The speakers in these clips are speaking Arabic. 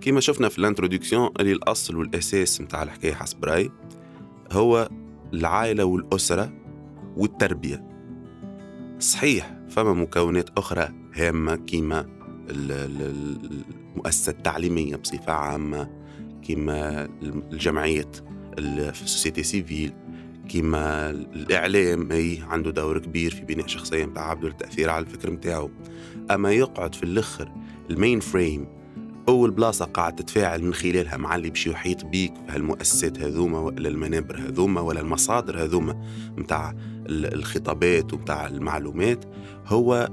كما شفنا في الانترودكسيون اللي الأصل والأساس متاع الحكاية حسب رأي هو العائلة والأسرة والتربية. صحيح فما مكونات أخرى هامة كما المؤسسة التعليمية بصفة عامة، كما الجمعيات في السوسيتي سيفيل، كما الإعلام أي عنده دور كبير في بناء شخصية متاع عبده والتأثير على الفكر متاعه. أما يقعد في الأخر المين فريم أول بلاصة قاعد تتفاعل من خلالها مع اللي بشي يحيط بيك في هالمؤسسات هذوما ولا المنابر هذوما ولا المصادر هذوما متاع الخطابات ومتاع المعلومات، هو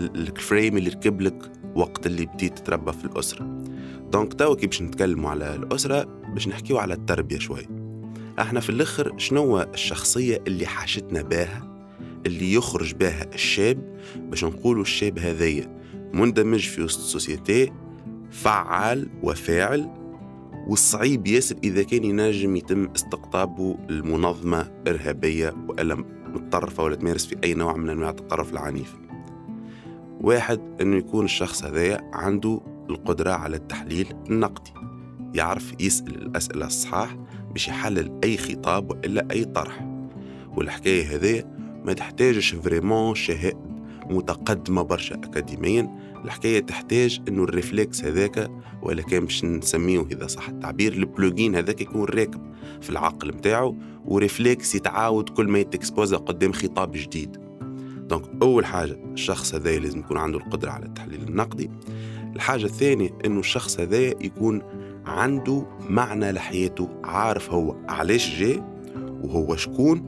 الفريم اللي ركبلك وقت اللي بديت تتربى في الأسرة. دونك تاو كي باش نتكلموا على الأسرة باش نحكيوا على التربية شوي. احنا في الأخر شنو الشخصية اللي حاشتنا باها، اللي يخرج باها الشاب باش نقولوا الشاب هذايا مندمج في وسط سوسيتي، فعال وفاعل، والصعيب ياسر إذا كان ينجم يتم استقطابه المنظمة إرهابية ولا متطرفة ولا تمارس في أي نوع من أنواع التطرف العنيف. واحد، أنه يكون الشخص هذا عنده القدرة على التحليل النقدي، يعرف يسأل الأسئلة الصحاح باش يحلل أي خطاب وإلا أي طرح. والحكاية هذه ما تحتاجش فريمون شهادة متقدمة برشا أكاديميا، الحكاية تحتاج أنه الريفلكس هذاك، ولا كان باش نسميه إذا صح التعبير البلوجين هذاك، يكون راكب في العقل متاعه وريفلكس يتعاود كل ما يتكسبوزه قدام خطاب جديد. دونك أول حاجة الشخص هذا لازم يكون عنده القدرة على التحليل النقدي. الحاجة الثانية أنه الشخص هذا يكون عنده معنى لحياته، عارف هو علاش جاي وهو شكون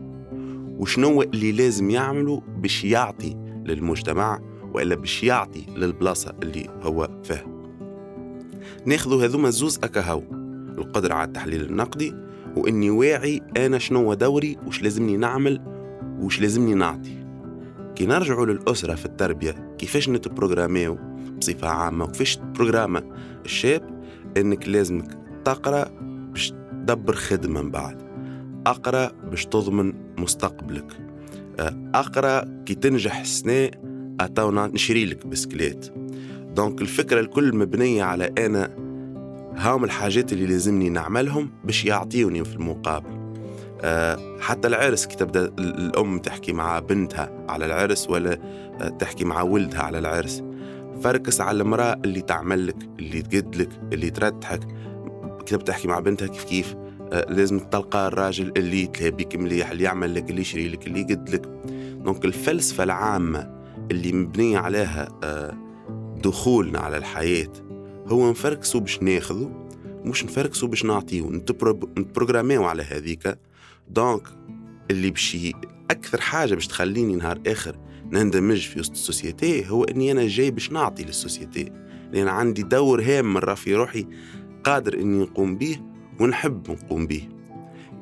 وشنو اللي لازم يعمله باش يعطي للمجتمع وإلا باش يعطي للبلاصة اللي هو فيها. ناخذوا هذوما زوز أكهو، القدرة على التحليل النقدي وإني واعي أنا شنو دوري وش لازمني نعمل وش لازمني نعطي. كي نرجعوا للأسرة في التربية، كيفاش نتبروغراميو بصفة عامة وكيفاش تبروغرامة الشاب، إنك لازمك تقرأ باش تدبر خدمة من بعد، أقرأ باش تضمن مستقبلك، أقرأ كي تنجح سنة أتاونا نشري لك بسكليت. دونك الفكرة الكل مبنية على أنا هاوم الحاجات اللي لازمني نعملهم باش يعطيوني في المقابل. حتى العرس كي تبدأ الأم تحكي مع بنتها على العرس ولا تحكي مع ولدها على العرس، فركس على المرأة اللي تعمل لك، اللي تجد لك، اللي ترتحك. كي تبدأ تحكي مع بنتها كيف لازم تلقى الراجل اللي تلهبيك مليح، اللي يعمل لك، اللي يشري لك، اللي يقد لك. دونك الفلسفة العامة اللي مبنية عليها دخولنا على الحياة هو نفركسو باش ناخذو، مش نفركسو باش نعطيو، نتبروغراميو على هذيك. دونك اللي بشي أكثر حاجة باش تخليني نهار آخر نندمج في وسط السوسيتي هو أني أنا جاي باش نعطي للسوسيتي، لأن عندي دور هام مرة في روحي قادر أني نقوم به ونحب نقوم به.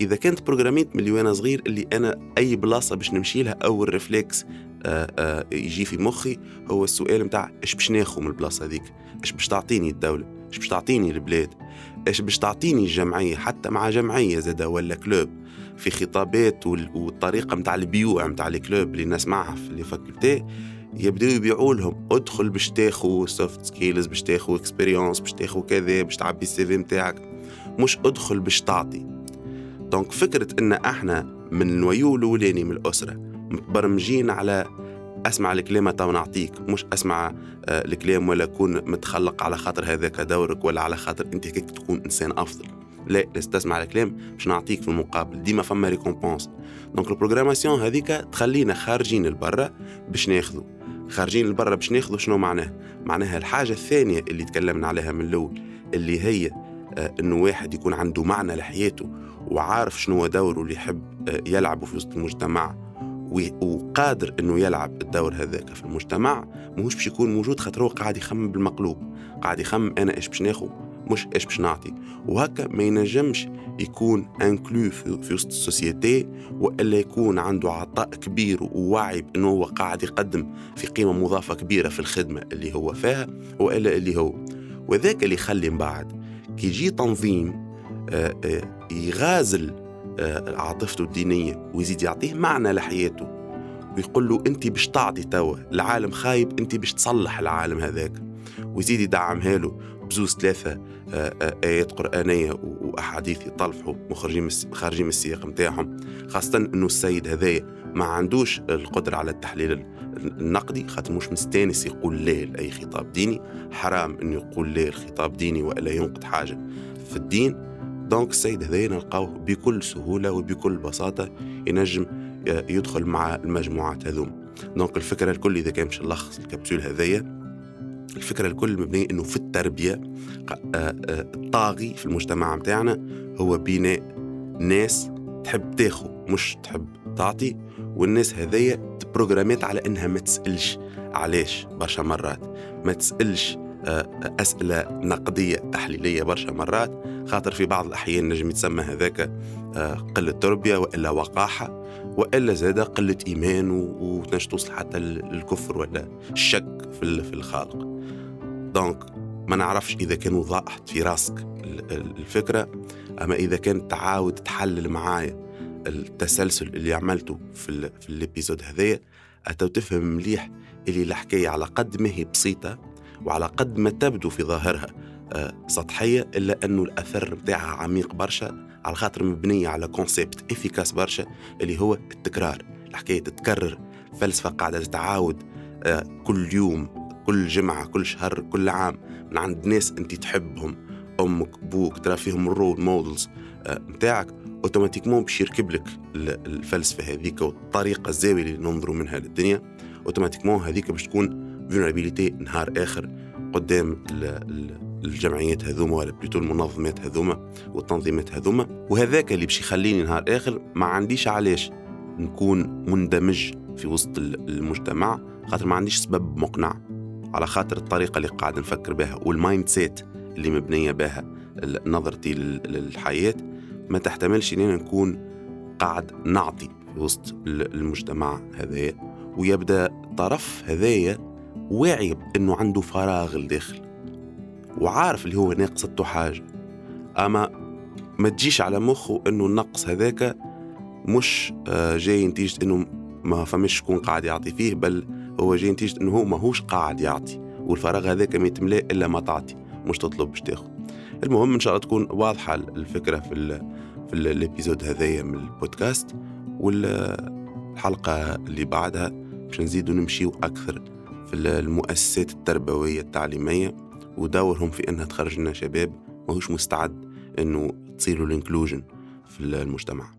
إذا كنت بروغراميت من اللي وأنا صغير اللي أنا أي بلاصة باش نمشي لها أول ريفلكس يجي في مخي هو السؤال متاع إيش باش ناخو من البلاصة هذيك، إيش باش تعطيني الدولة، إيش باش تعطيني البلاد، إيش باش تعطيني الجمعية. حتى مع جمعية زادا ولا كلوب، في خطابات والطريقة متاع البيوع متاع الكلوب اللي نسمعها في الفاكولتي يبدأوا يبيعوا لهم أدخل باش تاخو سوفت سكيلز، باش تاخو اكسبيريونس، باش تاخو كذا، باش تعبي السي في متاعك، مش أدخل باش تعطي. دونك فكرة إن إحنا من النويو الأولاني من الأسرة متبرمجين على أسمع الكلام تا ونعطيك، مش أسمع الكلام ولا أكون متخلق على خاطر هذاك دورك ولا على خاطر أنت هيك تكون إنسان أفضل. لا، تسمع الكلام باش نعطيك في المقابل، ديما فما ريكومبونس. دونك البروغراماسيون هذيك تخلينا خارجين البرة باش ناخذو، خارجين البرة باش ناخذو. شنو معناه؟ معناها الحاجة الثانية اللي تكلمنا عليها من الأول اللي هي إنه واحد يكون عنده معنى لحياته وعارف شنو دوره اللي يحب يلعبه في وسط المجتمع وقادر إنه يلعب الدور هذاك في المجتمع، مهوش باش يكون موجود خاطره قاعد يخمم بالمقلوب، قاعد يخمم أنا إيش باش ناخو مش إيش باش نعطي، وهكا ما ينجمش يكون انكلو في وسط السوسيتي وإلا يكون عنده عطاء كبير ووعي بأنه هو قاعد يقدم في قيمة مضافة كبيرة في الخدمة اللي هو فيها وإلا اللي هو. وذاك اللي يخلي من بعد كيجي تنظيم يغازل عاطفته الدينية ويزيد يعطيه معنى لحياته ويقول له أنت باش تعطي توا، العالم خايب، أنت باش تصلح العالم هذاك، ويزيد يدعمها له بزوز ثلاثة آيات قرآنية وأحاديث يطلعوا خارجين من السياق متاعهم، خاصة أنه السيد هذايا ما عندوش القدرة على التحليل النقدي، خاطر مش مستانس يقول لا لأي خطاب ديني، حرام أنه يقول لا الخطاب ديني وإلا ينقد حاجة في الدين. دونك السيد هذايا نلقاوه بكل سهولة وبكل بساطة ينجم يدخل مع المجموعات هذوم. دونك الفكرة الكل إذا كان مش نلخص الكبسول هذايا، الفكرة الكل مبنية أنه في التربية الطاغي في المجتمع متاعنا هو بناء ناس تحب تاخو مش تحب تعطي، والناس هذية تبروغرامات على أنها ما تسألش علاش برشا مرات، ما تسألش أسئلة نقدية تحليلية برشا مرات، خاطر في بعض الأحيان نجم يتسمى هذاك قلة تربية وإلا وقاحة وإلا زادة قلة إيمان وتنش توصل حتى الكفر ولا الشك في الخالق. دونك ما نعرفش إذا كانوا ضاحت في راسك الفكرة، أما إذا كانت تعاود تحلل معايا التسلسل اللي عملته في الابيزود هذايا أتوتفهم مليح اللي الحكاية على قد ما هي بسيطة وعلى قد ما تبدو في ظاهرها سطحية، إلا أنه الأثر بتاعها عميق برشا، على خاطر مبنية على كونسيبت إفيكاس برشا اللي هو التكرار. الحكاية تتكرر، فلسفة قاعدة تتعاود كل يوم كل جمعة كل شهر كل عام من عند ناس أنت تحبهم، أمك بوك ترى فيهم الرول مودلز متاعك، أوتوماتيكمون باش يركب لك الفلسفة هذيك والطريقة الزاوية اللي ننظروا منها للدنيا، أوتوماتيكمون هذيك باش تكون فيونرابيليتي نهار آخر قدام الجمعيات هذوما ولا بلوتو المنظمات هذوما والتنظيمات هذوما، وهذاك اللي باش يخليني نهار آخر ما عنديش علاش نكون مندمج في وسط المجتمع، خاطر ما عنديش سبب مقنع، على خاطر الطريقة اللي قاعد نفكر بها والمايند سيت اللي مبنية بها نظرتي للحياة ما تحتملش إننا نكون قاعد نعطي في وسط المجتمع هذايا. ويبدأ طرف هذايا واعي إنه عنده فراغ الداخل وعارف اللي هو ناقصته حاجة، أما ما تجيش على مخه إنه النقص هذاك مش جاي نتيجة إنه ما فمش يكون قاعد يعطي فيه، بل هو جاي نتيجة إنه هو ما هوش قاعد يعطي، والفراغ هذاك ما يتملأ إلا ما تعطي، مش تطلب مش تاخد. المهم إن شاء الله تكون واضحة الفكرة في الابيزود هذايا من البودكاست، والحلقة اللي بعدها باش نزيدوا نمشيو أكثر في المؤسسات التربوية التعليمية ودورهم في أنها تخرج لنا شباب ماهوش مستعد أنه تصيروا الانكلوجن في المجتمع.